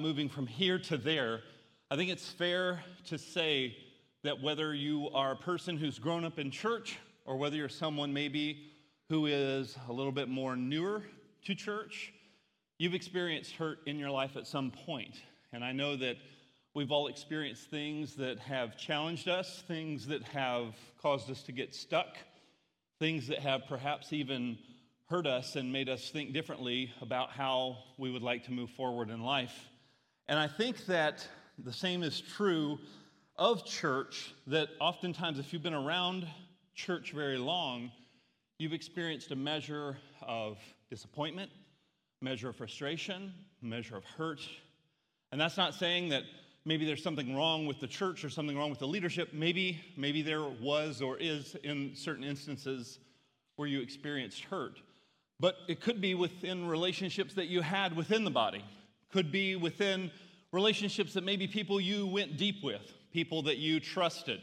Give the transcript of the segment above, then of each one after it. moving from here to there, I think it's fair to say that whether you are a person who's grown up in church or whether you're someone maybe who is a little bit more newer to church, you've experienced hurt in your life at some point. And I know that we've all experienced things that have challenged us, things that have caused us to get stuck, things that have perhaps even hurt us and made us think differently about how we would like to move forward in life. And I think that the same is true of church, that oftentimes if you've been around church very long, you've experienced a measure of disappointment, a measure of frustration, a measure of hurt. And that's not saying that maybe there's something wrong with the church or something wrong with the leadership. Maybe there was or is in certain instances where you experienced hurt. But it could be within relationships that you had within the body. Could be within relationships that maybe people you went deep with, people that you trusted,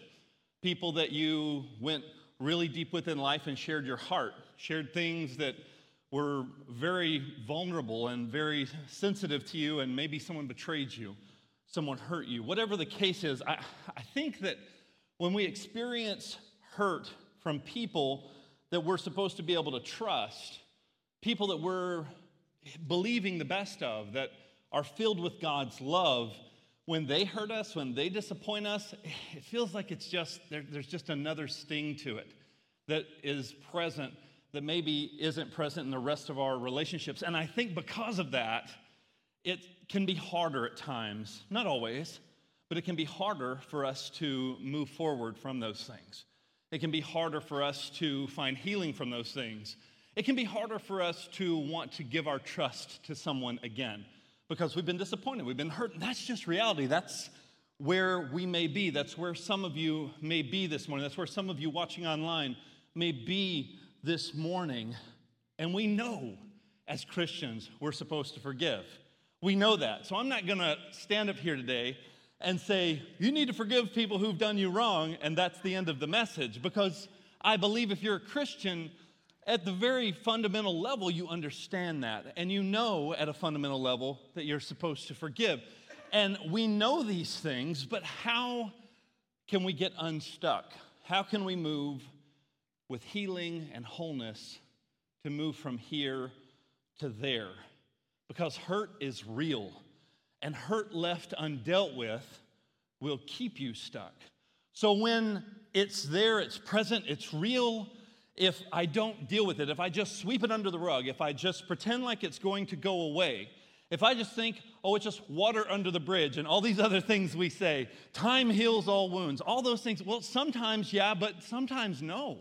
people that you went really deep with in life and shared your heart, shared things that were very vulnerable and very sensitive to you, and maybe someone betrayed you. Someone hurt you. Whatever the case is, I think that when we experience hurt from people that we're supposed to be able to trust, people that we're believing the best of, that are filled with God's love, when they hurt us, when they disappoint us, it feels like it's just, there's just another sting to it that is present, that maybe isn't present in the rest of our relationships. And I think because of that, it can be harder at times, not always, but it can be harder for us to move forward from those things. It can be harder for us to find healing from those things. It can be harder for us to want to give our trust to someone again because we've been disappointed, we've been hurt. That's just reality. That's where we may be. That's where some of you may be this morning. That's where some of you watching online may be this morning. And we know as Christians we're supposed to forgive. We know that. So I'm not going to stand up here today and say, you need to forgive people who've done you wrong, and that's the end of the message. Because I believe if you're a Christian, at the very fundamental level, you understand that. And you know at a fundamental level that you're supposed to forgive. And we know these things, but how can we get unstuck? How can we move with healing and wholeness to move from here to there? Because hurt is real, and hurt left undealt with will keep you stuck. So when it's there, it's present, it's real, if I don't deal with it, if I just sweep it under the rug, if I just pretend like it's going to go away, if I just think, oh, it's just water under the bridge, and all these other things we say, time heals all wounds, all those things, well, sometimes, yeah, but sometimes no.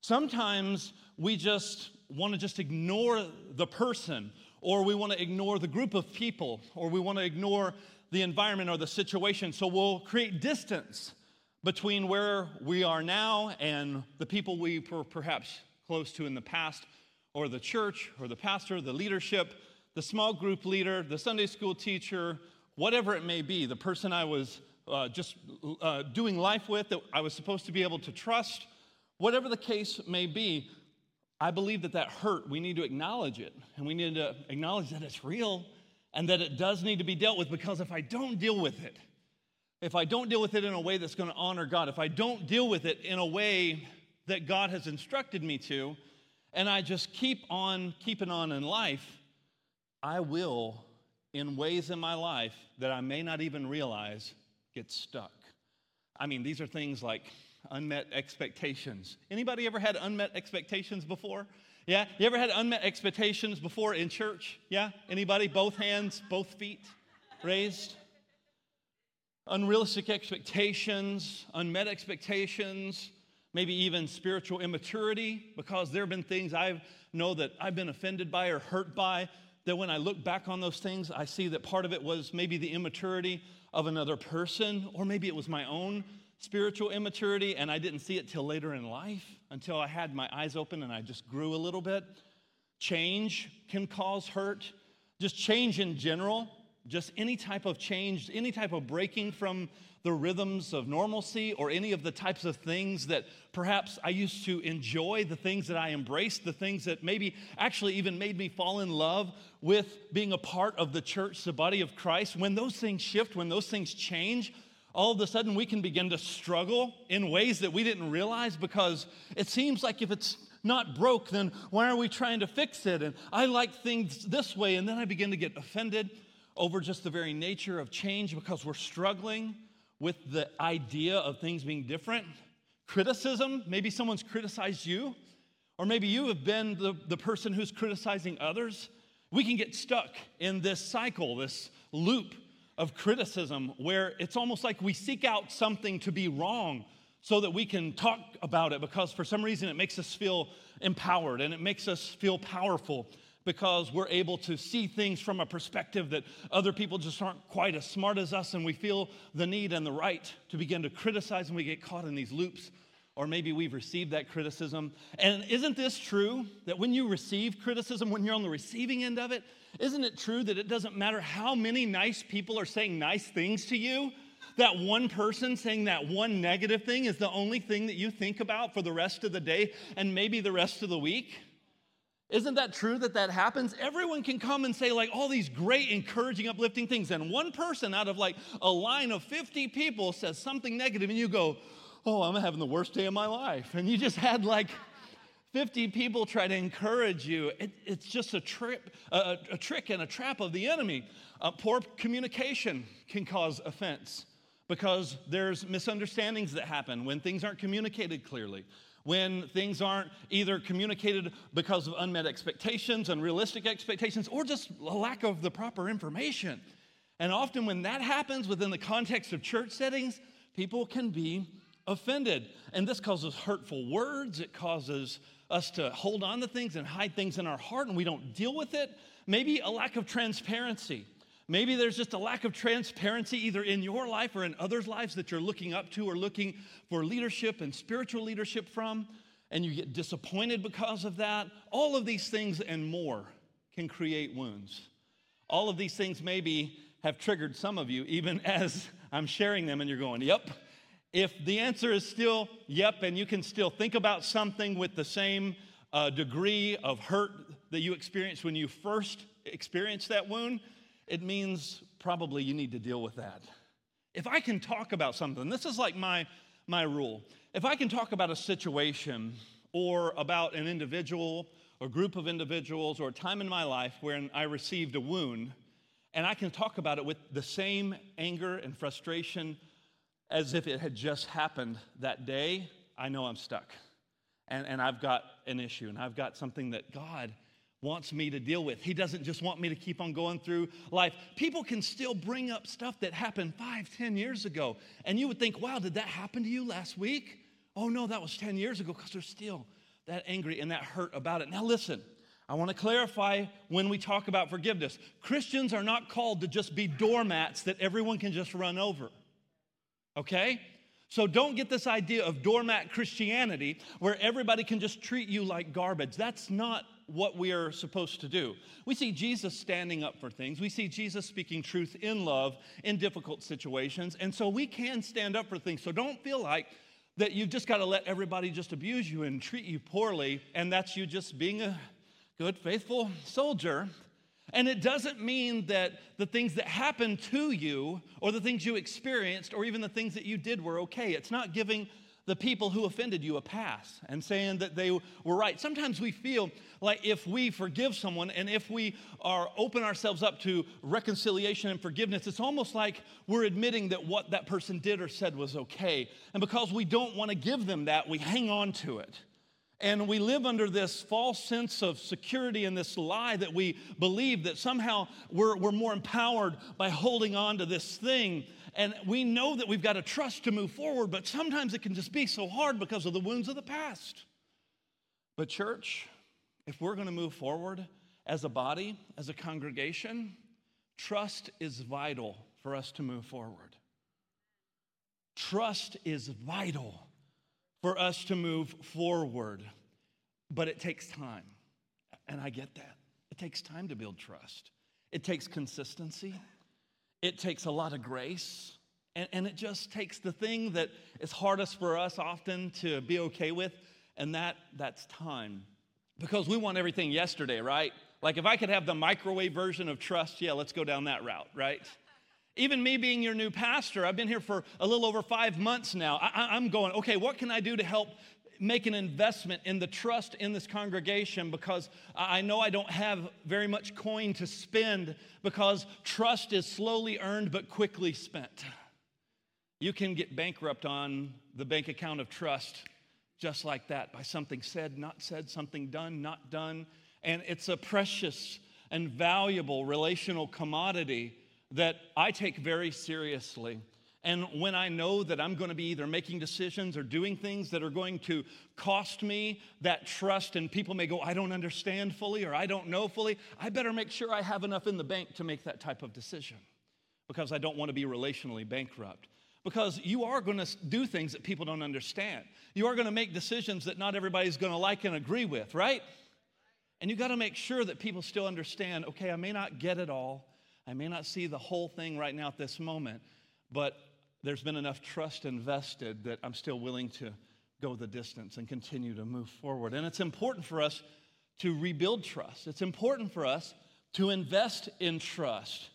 Sometimes we just want to just ignore the person, or we want to ignore the group of people, or we want to ignore the environment or the situation. So we'll create distance between where we are now and the people we were perhaps close to in the past, or the church, or the pastor, the leadership, the small group leader, the Sunday school teacher, whatever it may be, the person I was just doing life with that I was supposed to be able to trust, whatever the case may be. I believe that that hurt, we need to acknowledge it, and we need to acknowledge that it's real and that it does need to be dealt with, because if I don't deal with it, if I don't deal with it in a way that's going to honor God, if I don't deal with it in a way that God has instructed me to, and I just keep on keeping on in life, I will, in ways in my life that I may not even realize, get stuck. I mean, these are things like unmet expectations. Anybody ever had unmet expectations before? Yeah? You ever had unmet expectations before in church? Yeah? Anybody? Both hands, both feet raised? Unrealistic expectations, unmet expectations, maybe even spiritual immaturity, because there have been things I know that I've been offended by or hurt by, that when I look back on those things, I see that part of it was maybe the immaturity of another person, or maybe it was my own spiritual immaturity, and I didn't see it till later in life, until I had my eyes open and I just grew a little bit. Change can cause hurt. Just change in general just any type of change, any type of breaking from the rhythms of normalcy, or any of the types of things that perhaps I used to enjoy, the things that I embraced, the things that maybe actually even made me fall in love with being a part of the church, the body of Christ. When those things shift, when those things change, all of a sudden we can begin to struggle in ways that we didn't realize, because it seems like if it's not broke, then why are we trying to fix it? And I like things this way, and then I begin to get offended over just the very nature of change, because we're struggling with the idea of things being different. Criticism, maybe someone's criticized you, or maybe you have been the person who's criticizing others. We can get stuck in this cycle, this loop of criticism, where it's almost like we seek out something to be wrong so that we can talk about it, because for some reason it makes us feel empowered and it makes us feel powerful, because we're able to see things from a perspective that other people just aren't quite as smart as us, and we feel the need and the right to begin to criticize, and we get caught in these loops. Or maybe we've received that criticism. And isn't this true, that when you receive criticism, when you're on the receiving end of it, isn't it true that it doesn't matter how many nice people are saying nice things to you, that one person saying that one negative thing is the only thing that you think about for the rest of the day and maybe the rest of the week? Isn't that true that that happens? Everyone can come and say like all these great, encouraging, uplifting things, and one person out of like a line of 50 people says something negative, and you go, oh, I'm having the worst day of my life. And you just had like 50 people try to encourage you. It's just a trick and a trap of the enemy. Poor communication can cause offense, because there's misunderstandings that happen when things aren't communicated clearly, when things aren't either communicated because of unmet expectations, unrealistic expectations, or just a lack of the proper information. And often when that happens within the context of church settings, people can be offended. And this causes hurtful words. It causes us to hold on to things and hide things in our heart, and we don't deal with it. Maybe a lack of transparency. Maybe there's just a lack of transparency either in your life or in others' lives that you're looking up to or looking for leadership and spiritual leadership from, and you get disappointed because of that. All of these things and more can create wounds. All of these things maybe have triggered some of you, even as I'm sharing them, and you're going, yep. If the answer is still yep, and you can still think about something with the same degree of hurt that you experienced when you first experienced that wound, it means probably you need to deal with that. If I can talk about something, this is like my rule. If I can talk about a situation or about an individual or group of individuals or a time in my life when I received a wound, and I can talk about it with the same anger and frustration as if it had just happened that day, I know I'm stuck. And I've got an issue, and I've got something that God wants me to deal with. He doesn't just want me to keep on going through life. People can still bring up stuff that happened 5, 10 years ago, and you would think, wow, did that happen to you last week? Oh, no, that was 10 years ago, because they're still that angry and that hurt about it. Now, listen, I want to clarify when we talk about forgiveness. Christians are not called to just be doormats that everyone can just run over, okay? So don't get this idea of doormat Christianity where everybody can just treat you like garbage. That's not what we are supposed to do. We see Jesus standing up for things. We see Jesus speaking truth in love in difficult situations. And so we can stand up for things. So don't feel like that you've just got to let everybody just abuse you and treat you poorly, and that's you just being a good, faithful soldier. And it doesn't mean that the things that happened to you or the things you experienced or even the things that you did were okay. It's not giving the people who offended you a pass and saying that they were right. Sometimes we feel like if we forgive someone and if we are open ourselves up to reconciliation and forgiveness, it's almost like we're admitting that what that person did or said was okay. And because we don't want to give them that, we hang on to it. And we live under this false sense of security and this lie that we believe that somehow we're more empowered by holding on to this thing. And we know that we've got to trust to move forward, but sometimes it can just be so hard because of the wounds of the past. But church, if we're going to move forward as a body, as a congregation, trust is vital for us to move forward. Trust is vital for us to move forward, but it takes time, and I get that. It takes time to build trust. It takes consistency. It takes a lot of grace, and it just takes the thing that is hardest for us often to be okay with, and that's time. Because we want everything yesterday, right? Like if I could have the microwave version of trust, yeah, let's go down that route, right? Even me being your new pastor, I've been here for a little over 5 months now. I'm going, okay, what can I do to help make an investment in the trust in this congregation, because I know I don't have very much coin to spend, because trust is slowly earned but quickly spent. You can get bankrupt on the bank account of trust just like that, by something said, not said, something done, not done. And it's a precious and valuable relational commodity that I take very seriously. And when I know that I'm going to be either making decisions or doing things that are going to cost me that trust, and people may go, I don't understand fully or I don't know fully, I better make sure I have enough in the bank to make that type of decision, because I don't want to be relationally bankrupt. Because you are going to do things that people don't understand. You are going to make decisions that not everybody's going to like and agree with, right? And you got to make sure that people still understand, okay, I may not get it all, I may not see the whole thing right now at this moment, but there's been enough trust invested that I'm still willing to go the distance and continue to move forward. And it's important for us to rebuild trust. It's important for us to invest in trust.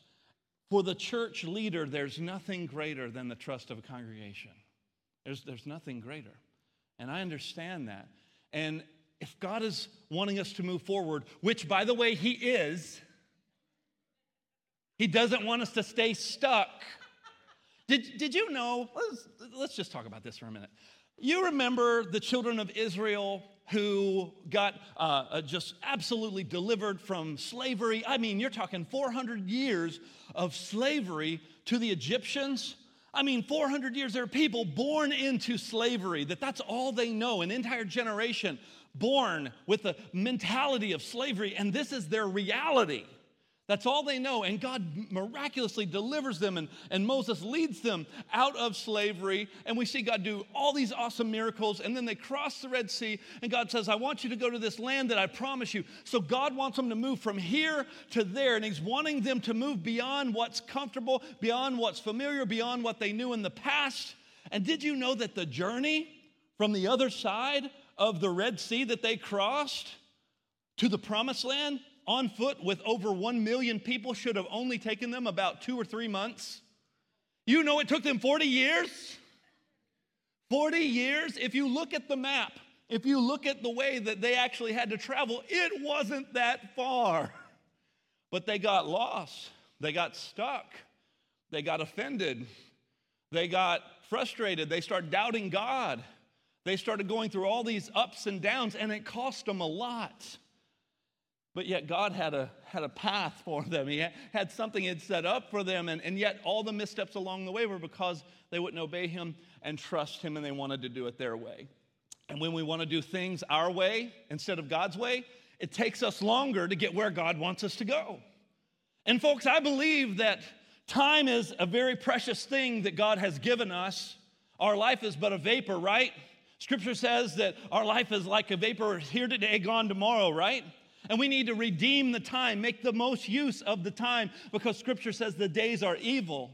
For the church leader, there's nothing greater than the trust of a congregation. There's nothing greater. And I understand that. And if God is wanting us to move forward, which, by the way, He is, He doesn't want us to stay stuck. Did you know, let's just talk about this for a minute. You remember the children of Israel who got just absolutely delivered from slavery? I mean, you're talking 400 years of slavery to the Egyptians. I mean, 400 years, there are people born into slavery, that's all they know, an entire generation born with the mentality of slavery, and this is their reality. That's all they know, and God miraculously delivers them, and Moses leads them out of slavery, and we see God do all these awesome miracles, and then they cross the Red Sea, and God says, I want you to go to this land that I promise you. So God wants them to move from here to there, and He's wanting them to move beyond what's comfortable, beyond what's familiar, beyond what they knew in the past. And did you know that the journey from the other side of the Red Sea that they crossed to the Promised Land, on foot with over 1 million people, should have only taken them about 2 or 3 months? You know it took them 40 years? 40 years? If you look at the map, if you look at the way that they actually had to travel, it wasn't that far. But they got lost. They got stuck. They got offended. They got frustrated. They started doubting God. They started going through all these ups and downs, and it cost them a lot. But yet God had a path for them. He had something He had set up for them. And yet all the missteps along the way were because they wouldn't obey Him and trust Him, and they wanted to do it their way. And when we want to do things our way instead of God's way, it takes us longer to get where God wants us to go. And folks, I believe that time is a very precious thing that God has given us. Our life is but a vapor, right? Scripture says that our life is like a vapor, here today, gone tomorrow, right? And we need to redeem the time, make the most use of the time, because Scripture says the days are evil,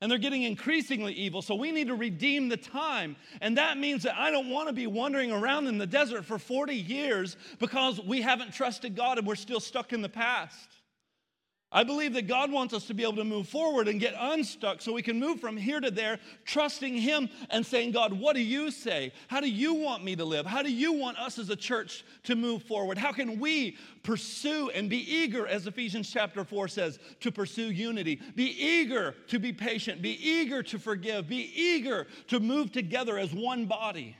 and they're getting increasingly evil. So we need to redeem the time, and that means that I don't want to be wandering around in the desert for 40 years because we haven't trusted God and we're still stuck in the past. I believe that God wants us to be able to move forward and get unstuck so we can move from here to there, trusting Him and saying, God, what do you say? How do you want me to live? How do you want us as a church to move forward? How can we pursue and be eager, as Ephesians chapter 4 says, to pursue unity? Be eager to be patient. Be eager to forgive. Be eager to move together as one body.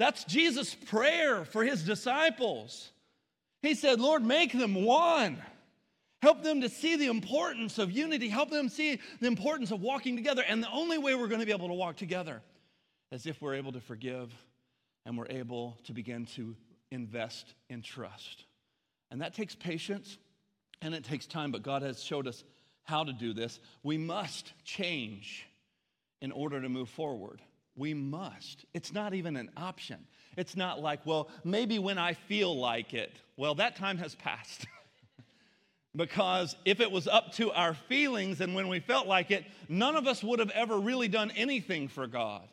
That's Jesus' prayer for His disciples. He said, Lord, make them one. Help them to see the importance of unity. Help them see the importance of walking together. And the only way we're going to be able to walk together is if we're able to forgive and we're able to begin to invest in trust. And that takes patience and it takes time, but God has showed us how to do this. We must change in order to move forward. We must. It's not even an option. It's not like, well, maybe when I feel like it. Well, that time has passed. Because if it was up to our feelings and when we felt like it, none of us would have ever really done anything for God.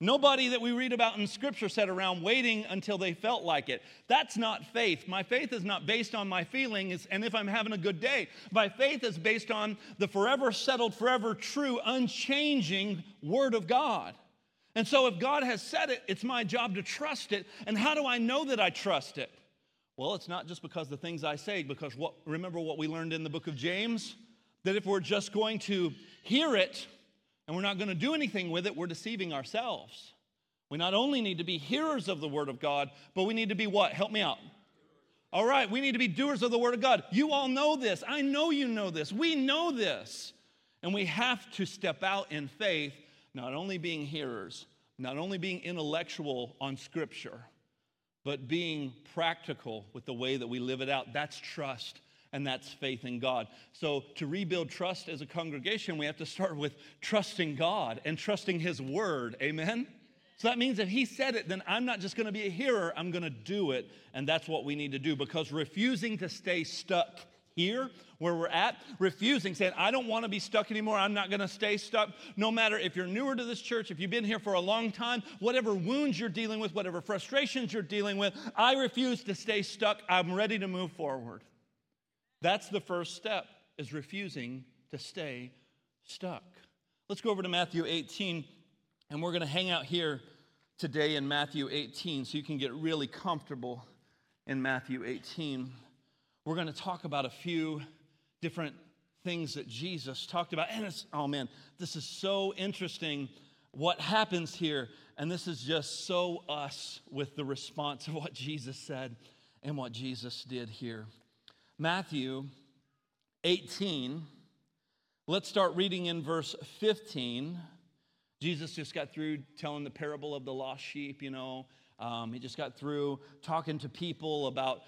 Nobody that we read about in Scripture sat around waiting until they felt like it. That's not faith. My faith is not based on my feelings and if I'm having a good day. My faith is based on the forever settled, forever true, unchanging Word of God. And so if God has said it, it's my job to trust it. And how do I know that I trust it? Well, it's not just because the things I say, because remember what we learned in the book of James? That if we're just going to hear it and we're not going to do anything with it, we're deceiving ourselves. We not only need to be hearers of the Word of God, but we need to be what? Help me out. All right, we need to be doers of the Word of God. You all know this. I know you know this. We know this. And we have to step out in faith, not only being hearers, not only being intellectual on Scripture, but being practical with the way that we live it out. That's trust and that's faith in God. So to rebuild trust as a congregation, we have to start with trusting God and trusting His Word, amen? So that means if He said it, then I'm not just gonna be a hearer, I'm gonna do it, and that's what we need to do, because refusing to stay stuck here, where we're at, refusing, saying, I don't want to be stuck anymore. I'm not going to stay stuck. No matter if you're newer to this church, if you've been here for a long time, whatever wounds you're dealing with, whatever frustrations you're dealing with, I refuse to stay stuck. I'm ready to move forward. That's the first step, is refusing to stay stuck. Let's go over to Matthew 18, and we're going to hang out here today in Matthew 18 so you can get really comfortable in Matthew 18. We're going to talk about a few different things that Jesus talked about. And it's, oh man, this is so interesting what happens here. And this is just so us with the response of what Jesus said and what Jesus did here. Matthew 18, let's start reading in verse 15. Jesus just got through telling the parable of the lost sheep, you know. He just got through talking to people about,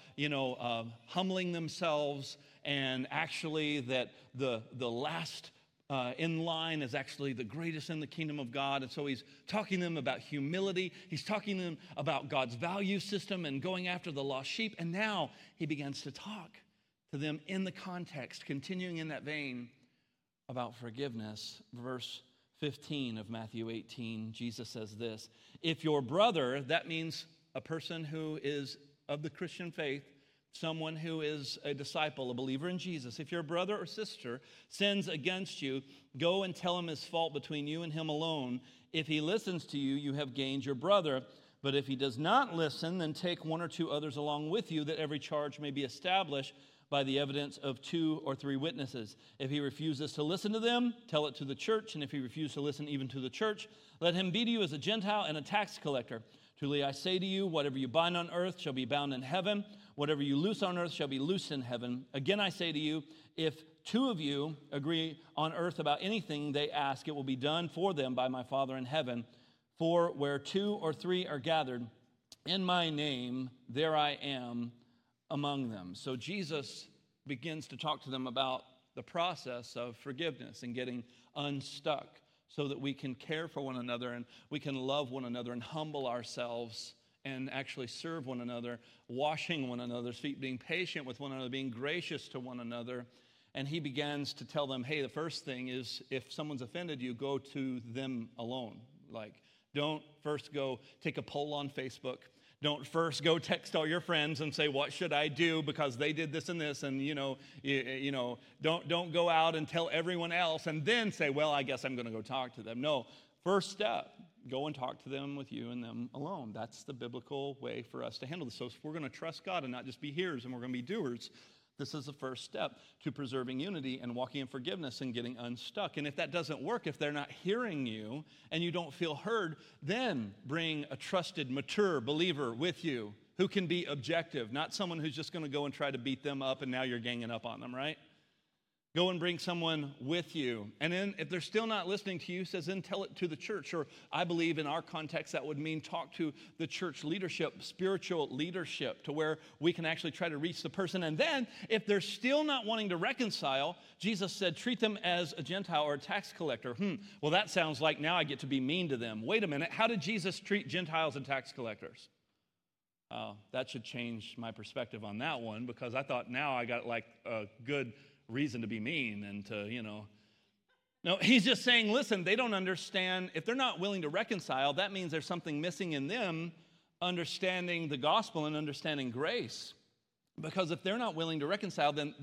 humbling themselves, and actually that the last in line is actually the greatest in the kingdom of God. And so he's talking to them about humility. He's talking to them about God's value system and going after the lost sheep. And now he begins to talk to them in the context, continuing in that vein about forgiveness. Verse 15 of Matthew 18, Jesus says this: if your brother, that means a person who is of the Christian faith, someone who is a disciple, a believer in Jesus, if your brother or sister sins against you, go and tell him his fault between you and him alone. If he listens to you, you have gained your brother. But if he does not listen, then take one or two others along with you, that every charge may be established by the evidence of two or three witnesses. If he refuses to listen to them, tell it to the church. And if he refuses to listen even to the church, let him be to you as a Gentile and a tax collector. Truly I say to you, whatever you bind on earth shall be bound in heaven. Whatever you loose on earth shall be loosed in heaven. Again I say to you, if two of you agree on earth about anything they ask, it will be done for them by my Father in heaven. For where two or three are gathered in my name, there I am among them. So Jesus begins to talk to them about the process of forgiveness and getting unstuck so that we can care for one another and we can love one another and humble ourselves and actually serve one another, washing one another's feet, being patient with one another, being gracious to one another. And he begins to tell them, hey, the first thing is if someone's offended you, go to them alone. Like, don't first go take a poll on Facebook. Don't first go text all your friends and say, what should I do because they did this and this, and don't go out and tell everyone else and then say, well, I guess I'm going to go talk to them. No, first step, go and talk to them with you and them alone. That's the biblical way for us to handle this. So if we're going to trust God and not just be hearers and we're going to be doers, this is the first step to preserving unity and walking in forgiveness and getting unstuck. And if that doesn't work, if they're not hearing you and you don't feel heard, then bring a trusted, mature believer with you who can be objective, not someone who's just going to go and try to beat them up and now you're ganging up on them, right? Go and bring someone with you. And then if they're still not listening to you, says then tell it to the church. Or I believe in our context that would mean talk to the church leadership, spiritual leadership, to where we can actually try to reach the person. And then if they're still not wanting to reconcile, Jesus said treat them as a Gentile or a tax collector. Well, that sounds like now I get to be mean to them. Wait a minute. How did Jesus treat Gentiles and tax collectors? That should change my perspective on that one, because I thought now I got like a good reason to be mean and to, you know. No, he's just saying, listen, they don't understand. If they're not willing to reconcile, that means there's something missing in them understanding the gospel and understanding grace. Because if they're not willing to reconcile, then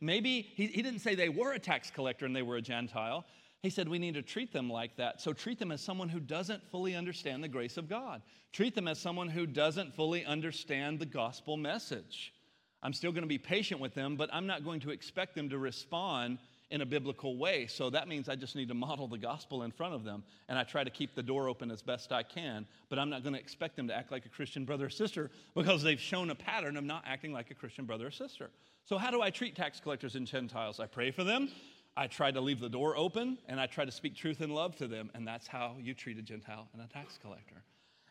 maybe, he didn't say they were a tax collector and they were a Gentile. He said we need to treat them like that. So treat them as someone who doesn't fully understand the grace of God. Treat them as someone who doesn't fully understand the gospel message. I'm still going to be patient with them, but I'm not going to expect them to respond in a biblical way. So that means I just need to model the gospel in front of them, and I try to keep the door open as best I can, but I'm not going to expect them to act like a Christian brother or sister because they've shown a pattern of not acting like a Christian brother or sister. So how do I treat tax collectors and Gentiles? I pray for them, I try to leave the door open, and I try to speak truth and love to them, and that's how you treat a Gentile and a tax collector.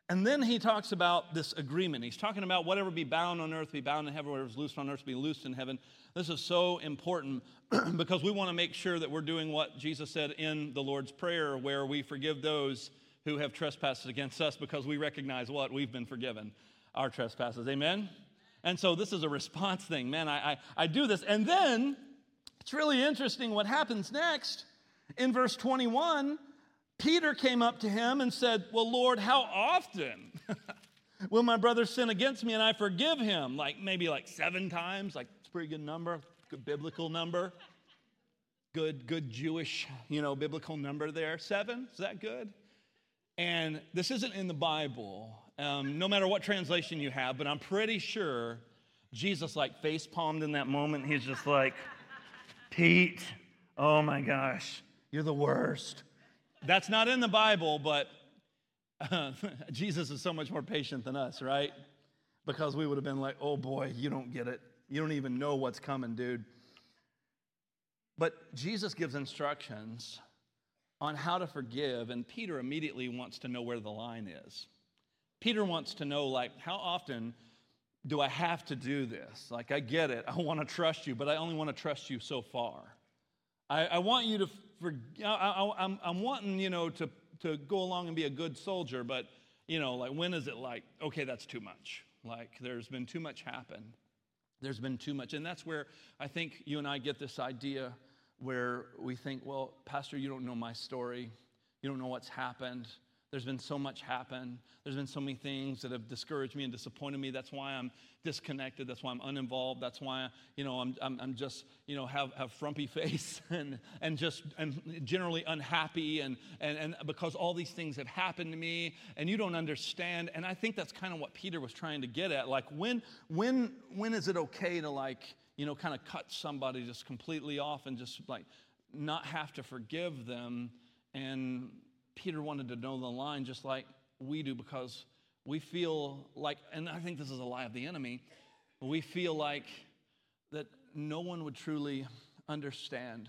And then he talks about this agreement. He's talking about whatever be bound on earth, be bound in heaven, whatever is loosed on earth, be loosed in heaven. This is so important because we want to make sure that we're doing what Jesus said in the Lord's Prayer, where we forgive those who have trespassed against us because we recognize what? We've been forgiven, our trespasses. Amen? And so this is a response thing. Man, I do this. And then it's really interesting what happens next. In verse 21, Peter came up to him and said, well, Lord, how often will my brother sin against me and I forgive him? Maybe 7 times. It's a pretty good number, good biblical number. Good Jewish, biblical number there. 7, is that good? And this isn't in the Bible, no matter what translation you have, but I'm pretty sure Jesus face palmed in that moment. He's just like, Pete, oh my gosh, you're the worst. That's not in the Bible, but Jesus is so much more patient than us, right? Because we would have been like, oh boy, you don't get it. You don't even know what's coming, dude. But Jesus gives instructions on how to forgive, and Peter immediately wants to know where the line is. Peter wants to know, how often do I have to do this? I get it. I want to trust you, but I only want to trust you so far. I want you to... I'm wanting, to go along and be a good soldier, but, when is it okay, that's too much. There's been too much happen. There's been too much. And that's where I think you and I get this idea where we think, well, Pastor, you don't know my story. You don't know what's happened. There's been so much happen. There's been so many things that have discouraged me and disappointed me. That's why I'm disconnected. That's why I'm uninvolved. That's why, I'm just, have frumpy face and just I'm generally unhappy and because all these things have happened to me and you don't understand. And I think that's kind of what Peter was trying to get at. When is it okay to kind of cut somebody just completely off and just not have to forgive them? And Peter wanted to know the line just like we do, because we feel and I think this is a lie of the enemy, we feel that no one would truly understand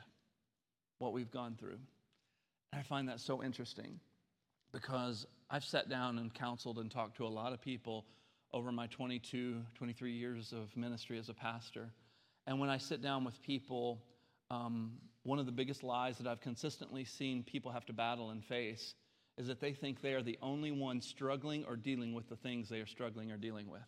what we've gone through. And I find that so interesting because I've sat down and counseled and talked to a lot of people over my 23 years of ministry as a pastor. And when I sit down with people, one of the biggest lies that I've consistently seen people have to battle and face is that they think they are the only one struggling or dealing with the things they are struggling or dealing with.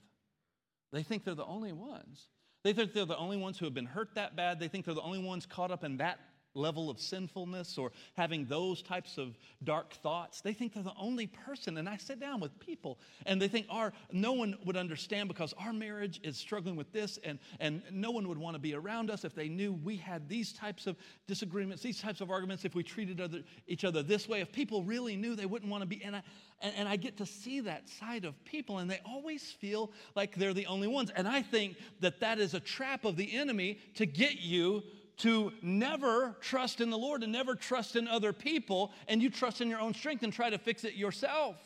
They think they're the only ones. They think they're the only ones who have been hurt that bad. They think they're the only ones caught up in that level of sinfulness or having those types of dark thoughts. They think they're the only person. And I sit down with people and they think no one would understand because our marriage is struggling with this and no one would want to be around us if they knew we had these types of disagreements, these types of arguments, if we treated each other this way. If people really knew, they wouldn't want to be. And I get to see that side of people, and they always feel like they're the only ones. And I think that is a trap of the enemy to get you to never trust in the Lord and never trust in other people, and you trust in your own strength and try to fix it yourself.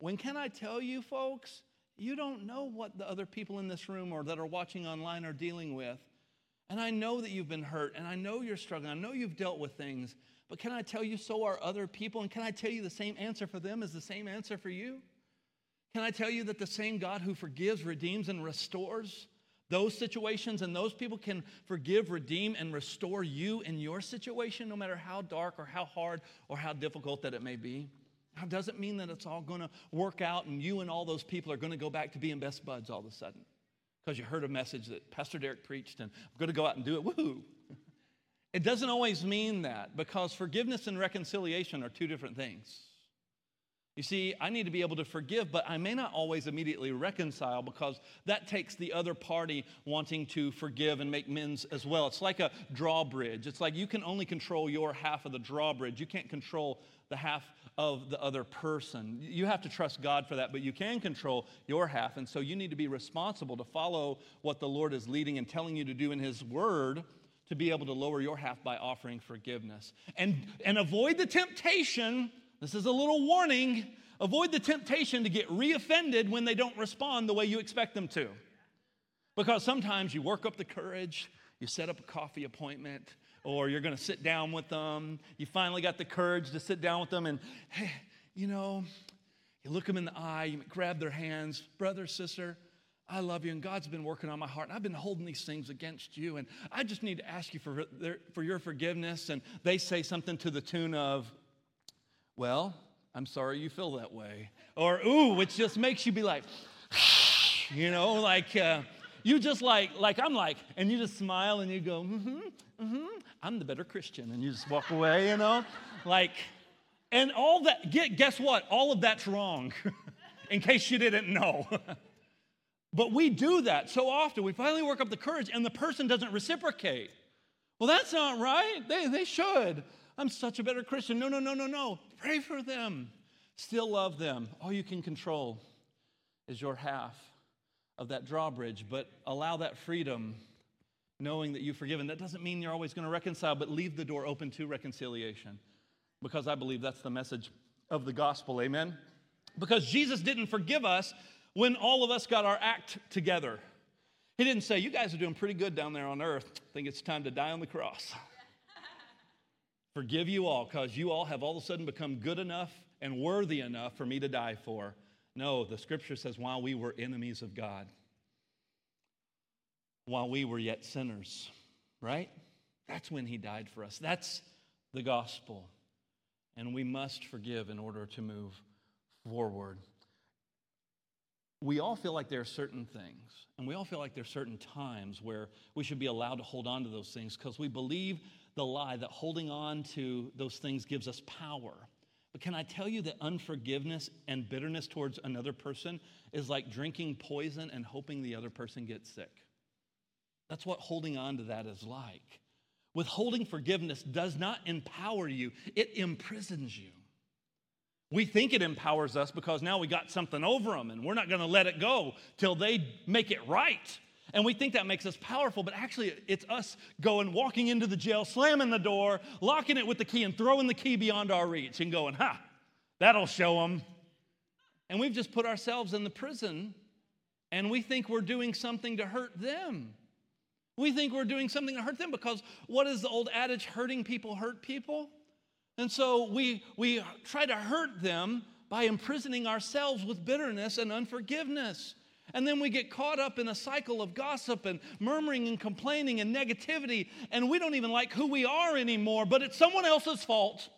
When can I tell you, folks, you don't know what the other people in this room or that are watching online are dealing with. And I know that you've been hurt, and I know you're struggling. I know you've dealt with things, but can I tell you so are other people, and can I tell you the same answer for them is the same answer for you? Can I tell you that the same God who forgives, redeems, and restores those situations and those people can forgive, redeem, and restore you in your situation, no matter how dark or how hard or how difficult that it may be? Now, it doesn't mean that it's all going to work out and you and all those people are going to go back to being best buds all of a sudden because you heard a message that Pastor Derik preached and I'm going to go out and do it. Woohoo! It doesn't always mean that, because forgiveness and reconciliation are two different things. You see, I need to be able to forgive, but I may not always immediately reconcile, because that takes the other party wanting to forgive and make amends as well. It's like a drawbridge. It's like you can only control your half of the drawbridge. You can't control the half of the other person. You have to trust God for that, but you can control your half. And so you need to be responsible to follow what the Lord is leading and telling you to do in His Word, to be able to lower your half by offering forgiveness. And avoid the temptation. This is a little warning. Avoid the temptation to get reoffended when they don't respond the way you expect them to. Because sometimes you work up the courage, you set up a coffee appointment, or you're going to sit down with them. You finally got the courage to sit down with them, and, hey, you know, you look them in the eye, you grab their hands, brother, sister, I love you, and God's been working on my heart, and I've been holding these things against you, and I just need to ask you for your forgiveness. And they say something to the tune of, well, I'm sorry you feel that way. Or, ooh, which just makes you be like, you know, like, you just like I'm like, and you just smile and you go, I'm the better Christian. And you just walk away, you know, like, and all that, guess what? All of that's wrong, in case you didn't know. But we do that so often. We finally work up the courage and the person doesn't reciprocate. Well, that's not right. They should. I'm such a better Christian. No. Pray for them. Still love them. All you can control is your half of that drawbridge, but allow that freedom, knowing that you've forgiven. That doesn't mean you're always going to reconcile, but leave the door open to reconciliation, because I believe that's the message of the gospel, amen? Because Jesus didn't forgive us when all of us got our act together. He didn't say, you guys are doing pretty good down there on earth. I think it's time to die on the cross. Forgive you all, because you all have all of a sudden become good enough and worthy enough for me to die for. No, the scripture says, while we were enemies of God, while we were yet sinners, right? That's when He died for us. That's the gospel. And we must forgive in order to move forward. We all feel like there are certain things, and we all feel like there are certain times where we should be allowed to hold on to those things, because we believe the lie that holding on to those things gives us power. But can I tell you that unforgiveness and bitterness towards another person is like drinking poison and hoping the other person gets sick? That's what holding on to that is like. Withholding forgiveness does not empower you, it imprisons you. We think it empowers us because now we got something over them and we're not going to let it go till they make it right. And we think that makes us powerful, but actually it's us going, walking into the jail, slamming the door, locking it with the key, and throwing the key beyond our reach and going, ha, that'll show them. And we've just put ourselves in the prison, and we think we're doing something to hurt them. We think we're doing something to hurt them, because what is the old adage, hurting people hurt people? And so we try to hurt them by imprisoning ourselves with bitterness and unforgiveness. And then we get caught up in a cycle of gossip and murmuring and complaining and negativity, and we don't even like who we are anymore, but it's someone else's fault.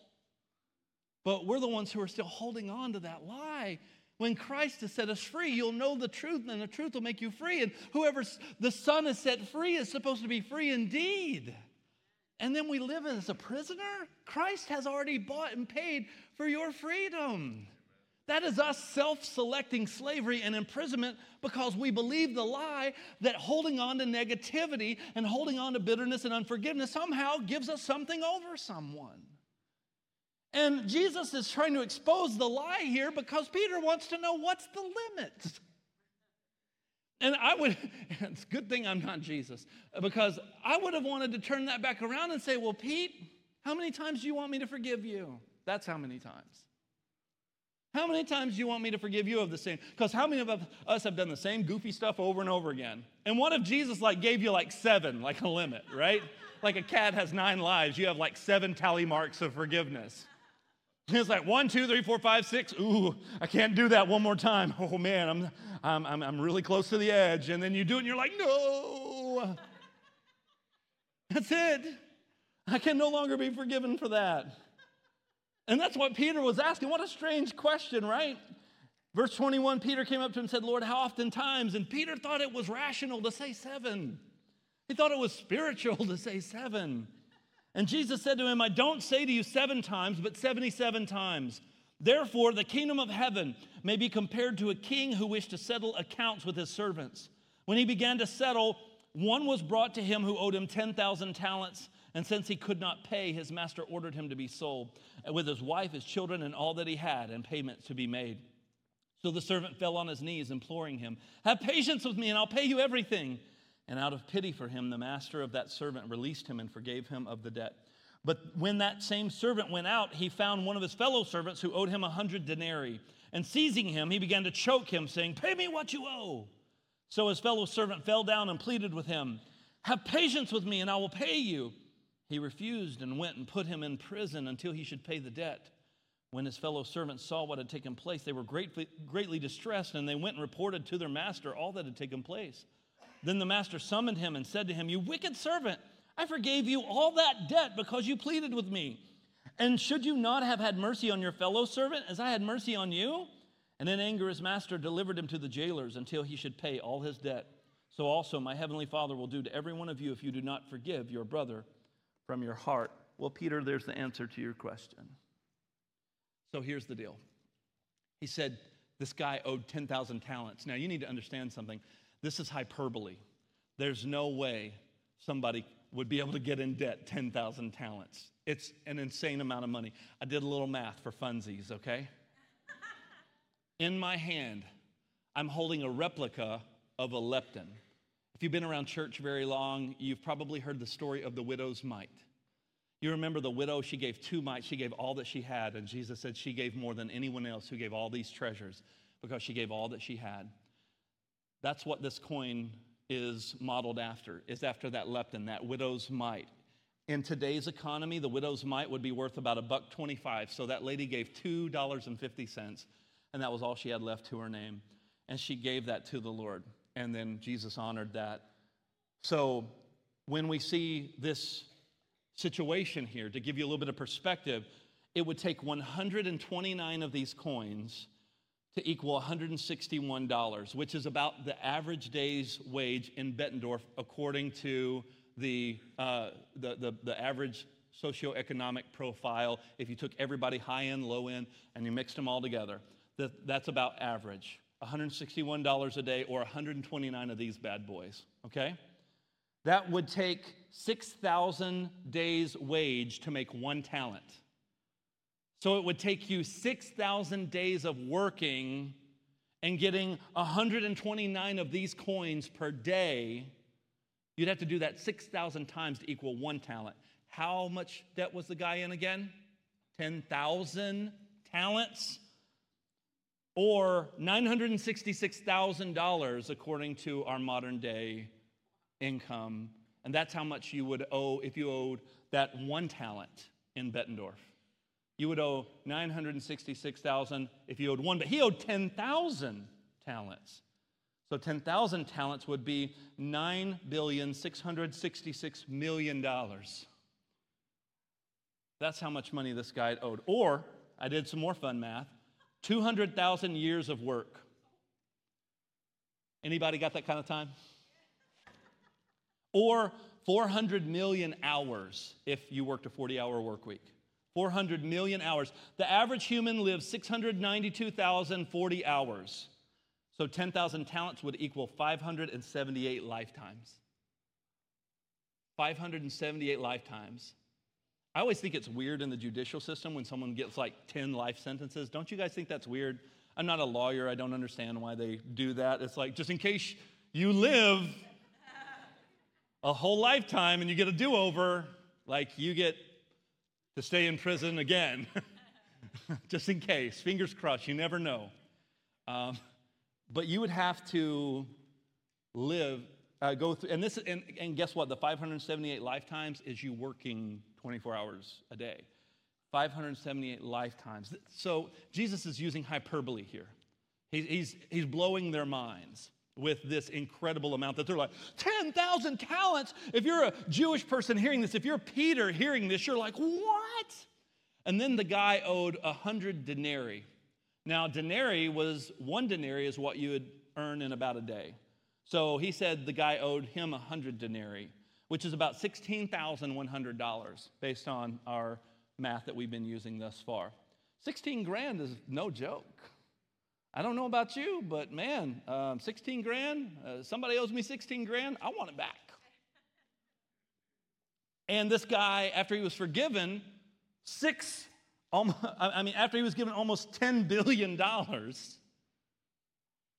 But we're the ones who are still holding on to that lie. When Christ has set us free, you'll know the truth, and the truth will make you free. And whoever the Son has set free is supposed to be free indeed. And then we live as a prisoner? Christ has already bought and paid for your freedom. That is us self-selecting slavery and imprisonment, because we believe the lie that holding on to negativity and holding on to bitterness and unforgiveness somehow gives us something over someone. And Jesus is trying to expose the lie here, because Peter wants to know, what's the limit? And it's a good thing I'm not Jesus, because I would have wanted to turn that back around and say, well, Pete, how many times do you want me to forgive you? That's how many times. How many times do you want me to forgive you of the sin? Because how many of us have done the same goofy stuff over and over again? And what if Jesus gave you 7, a limit, right? Like a cat has 9 lives. You have 7 tally marks of forgiveness. And it's 1, 2, 3, 4, 5, 6. Ooh, I can't do that one more time. Oh man, I'm really close to the edge. And then you do it and you're like, no. That's it. I can no longer be forgiven for that. And that's what Peter was asking. What a strange question, right? Verse 21, Peter came up to him and said, Lord, how often times? And Peter thought it was rational to say 7. He thought it was spiritual to say 7. And Jesus said to him, I don't say to you 7 times, but 77 times. Therefore, the kingdom of heaven may be compared to a king who wished to settle accounts with his servants. When he began to settle, one was brought to him who owed him 10,000 talents. And since he could not pay, his master ordered him to be sold, with his wife, his children, and all that he had, and payments to be made. So the servant fell on his knees, imploring him, have patience with me, and I'll pay you everything. And out of pity for him, the master of that servant released him and forgave him of the debt. But when that same servant went out, he found one of his fellow servants who owed him 100 denarii. And seizing him, he began to choke him, saying, pay me what you owe. So his fellow servant fell down and pleaded with him, have patience with me, and I will pay you. He refused and went and put him in prison until he should pay the debt. When his fellow servants saw what had taken place, they were greatly distressed, and they went and reported to their master all that had taken place. Then the master summoned him and said to him, you wicked servant, I forgave you all that debt because you pleaded with me. And should you not have had mercy on your fellow servant as I had mercy on you? And in anger his master delivered him to the jailers until he should pay all his debt. So also my heavenly Father will do to every one of you if you do not forgive your brother from your heart. Well, Peter, there's the answer to your question. So here's the deal. He said, this guy owed 10,000 talents. Now, you need to understand something. This is hyperbole. There's no way somebody would be able to get in debt 10,000 talents. It's an insane amount of money. I did a little math for funsies, okay? In my hand, I'm holding a replica of a lepton. If you've been around church very long, you've probably heard the story of the widow's mite. You remember the widow, she gave 2 mites, she gave all that she had, and Jesus said she gave more than anyone else who gave all these treasures because she gave all that she had. That's what this coin is modeled after, is after that lepton, that widow's mite. In today's economy, the widow's mite would be worth about $1.25, so that lady gave $2.50, and that was all she had left to her name, and she gave that to the Lord. And then Jesus honored that. So when we see this situation here, to give you a little bit of perspective, it would take 129 of these coins to equal $161, which is about the average day's wage in Bettendorf, according to the average socioeconomic profile. If you took everybody high end, low end, and you mixed them all together, that's about average. $161 a day, or 129 of these bad boys, okay? That would take 6,000 days' wage to make 1 talent. So it would take you 6,000 days of working and getting 129 of these coins per day. You'd have to do that 6,000 times to equal 1 talent. How much debt was the guy in again? 10,000 talents? Or $966,000 according to our modern day income. And that's how much you would owe if you owed that 1 talent in Bettendorf. You would owe $966,000 if you owed 1, but he owed 10,000 talents. So 10,000 talents would be $9,666,000,000. That's how much money this guy owed. Or, I did some more fun math, 200,000 years of work. Anybody got that kind of time? Or 400 million hours if you worked a 40-hour work week. 400 million hours. The average human lives 692,040 hours. So 10,000 talents would equal 578 lifetimes. 578 lifetimes. I always think it's weird in the judicial system when someone gets like 10 life sentences. Don't you guys think that's weird? I'm not a lawyer. I don't understand why they do that. It's like, just in case you live a whole lifetime and you get a do-over, like you get to stay in prison again. Just in case. Fingers crossed. You never know. But you would have to live, go through, and guess what? The 578 lifetimes is you working 24 hours a day, 578 lifetimes. So Jesus is using hyperbole here. He's blowing their minds with this incredible amount that they're like, 10,000 talents. If you're a Jewish person hearing this, if you're Peter hearing this, you're like, what? And then the guy owed 100 denarii. Now, one denarii is what you would earn in about a day. So he said the guy owed him 100 denarii, which is about $16,100 based on our math that we've been using thus far. 16 grand is no joke. I don't know about you, but man, 16 grand, somebody owes me 16 grand, I want it back. And this guy, after he was forgiven, after he was given almost $10 billion,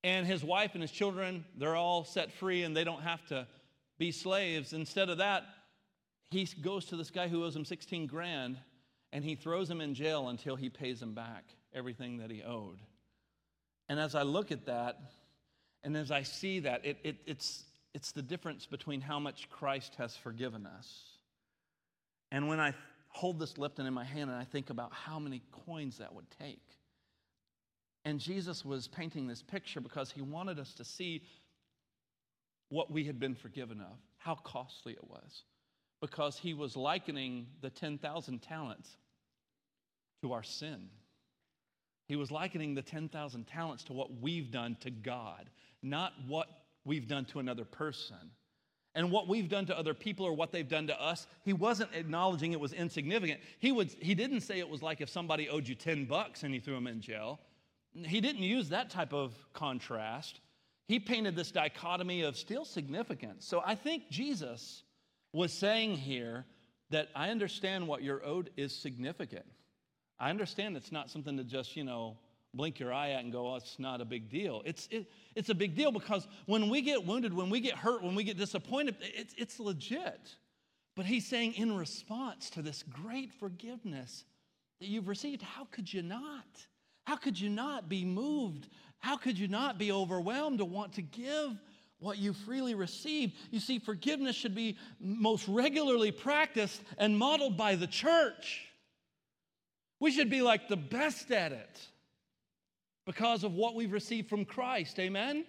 and his wife and his children, they're all set free and they don't have to be slaves. Instead of that, he goes to this guy who owes him 16 grand and he throws him in jail until he pays him back everything that he owed. And as I look at that, and as I see that, it's the difference between how much Christ has forgiven us. And when I hold this lepton in my hand and I think about how many coins that would take. And Jesus was painting this picture because he wanted us to see what we had been forgiven of, how costly it was, because he was likening the 10,000 talents to our sin. He was likening the 10,000 talents to what we've done to God, not what we've done to another person. And what we've done to other people or what they've done to us, he wasn't acknowledging it was insignificant. He didn't say it was like if somebody owed you $10 and you threw him in jail. He didn't use that type of contrast. He painted this dichotomy of still significance. So I think Jesus was saying here that I understand what you're owed is significant. I understand it's not something to just, blink your eye at and go, oh, it's not a big deal. It's a big deal because when we get wounded, when we get hurt, when we get disappointed, it's legit. But he's saying in response to this great forgiveness that you've received, how could you not? How could you not be moved? How could you not be overwhelmed to want to give what you freely received? You see, forgiveness should be most regularly practiced and modeled by the church. We should be like the best at it because of what we've received from Christ. Amen?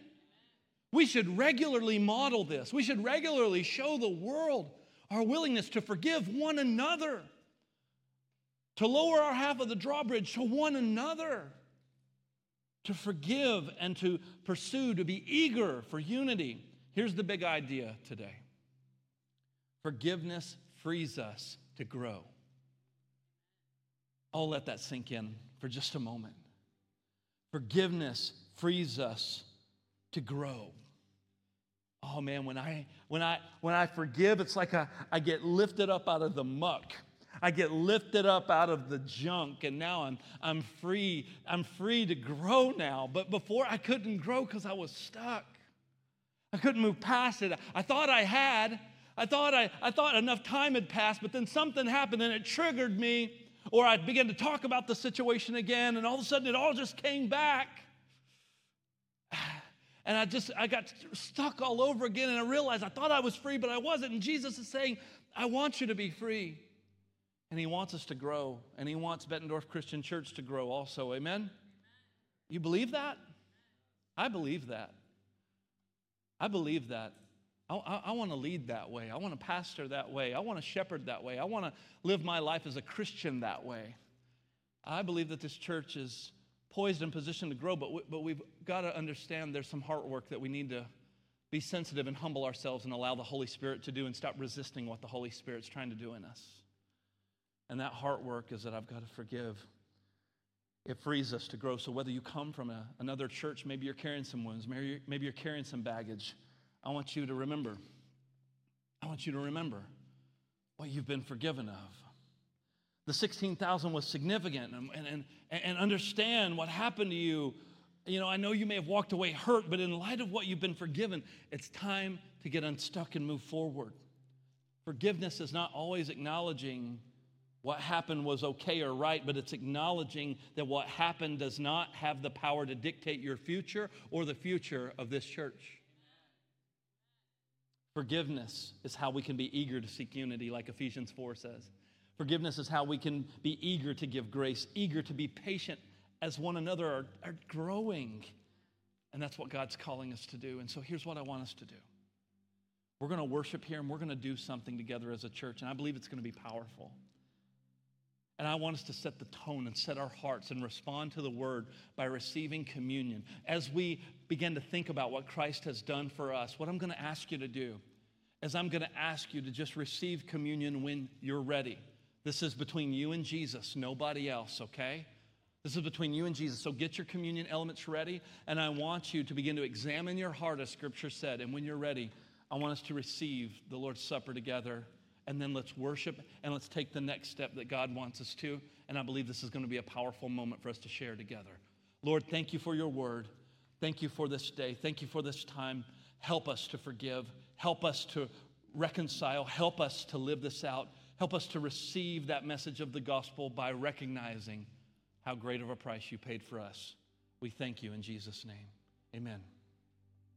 We should regularly model this. We should regularly show the world our willingness to forgive one another, to lower our half of the drawbridge to one another, to forgive and to pursue, to be eager for unity. Here's the big idea today. Forgiveness frees us to grow. I'll let that sink in for just a moment. Forgiveness frees us to grow. Oh man, when I forgive, it's like I get lifted up out of the muck. I get lifted up out of the junk, and now I'm free. I'm free to grow now. But before, I couldn't grow because I was stuck. I couldn't move past it. I thought I had. I thought enough time had passed, but then something happened, and it triggered me. Or I began to talk about the situation again, and all of a sudden, it all just came back. And I got stuck all over again, and I realized I thought I was free, but I wasn't. And Jesus is saying, I want you to be free. And he wants us to grow, and he wants Bettendorf Christian Church to grow also. Amen? You believe that? I believe that. I believe that. I want to lead that way. I want to pastor that way. I want to shepherd that way. I want to live my life as a Christian that way. I believe that this church is poised and positioned to grow, but we've got to understand there's some heart work that we need to be sensitive and humble ourselves and allow the Holy Spirit to do and stop resisting what the Holy Spirit's trying to do in us. And that heart work is that I've got to forgive. It frees us to grow. So whether you come from another church, maybe you're carrying some wounds, maybe you're carrying some baggage, I want you to remember what you've been forgiven of. The 16,000 was significant, and understand what happened to you. I know you may have walked away hurt, but in light of what you've been forgiven, it's time to get unstuck and move forward. Forgiveness is not always acknowledging what happened was okay or right, but it's acknowledging that what happened does not have the power to dictate your future or the future of this church. Forgiveness is how we can be eager to seek unity, like Ephesians 4 says. Forgiveness is how we can be eager to give grace, eager to be patient as one another are growing. And that's what God's calling us to do. And so here's what I want us to do. We're going to worship here, and we're going to do something together as a church, and I believe it's going to be powerful. And I want us to set the tone and set our hearts and respond to the word by receiving communion. As we begin to think about what Christ has done for us, what I'm going to ask you to do is I'm going to ask you to just receive communion when you're ready. This is between you and Jesus, nobody else, okay? This is between you and Jesus. So get your communion elements ready, and I want you to begin to examine your heart, as Scripture said. And when you're ready, I want us to receive the Lord's Supper together. And then let's worship, and let's take the next step that God wants us to. And I believe this is going to be a powerful moment for us to share together. Lord, thank you for your word. Thank you for this day. Thank you for this time. Help us to forgive. Help us to reconcile. Help us to live this out. Help us to receive that message of the gospel by recognizing how great of a price you paid for us. We thank you in Jesus' name. Amen.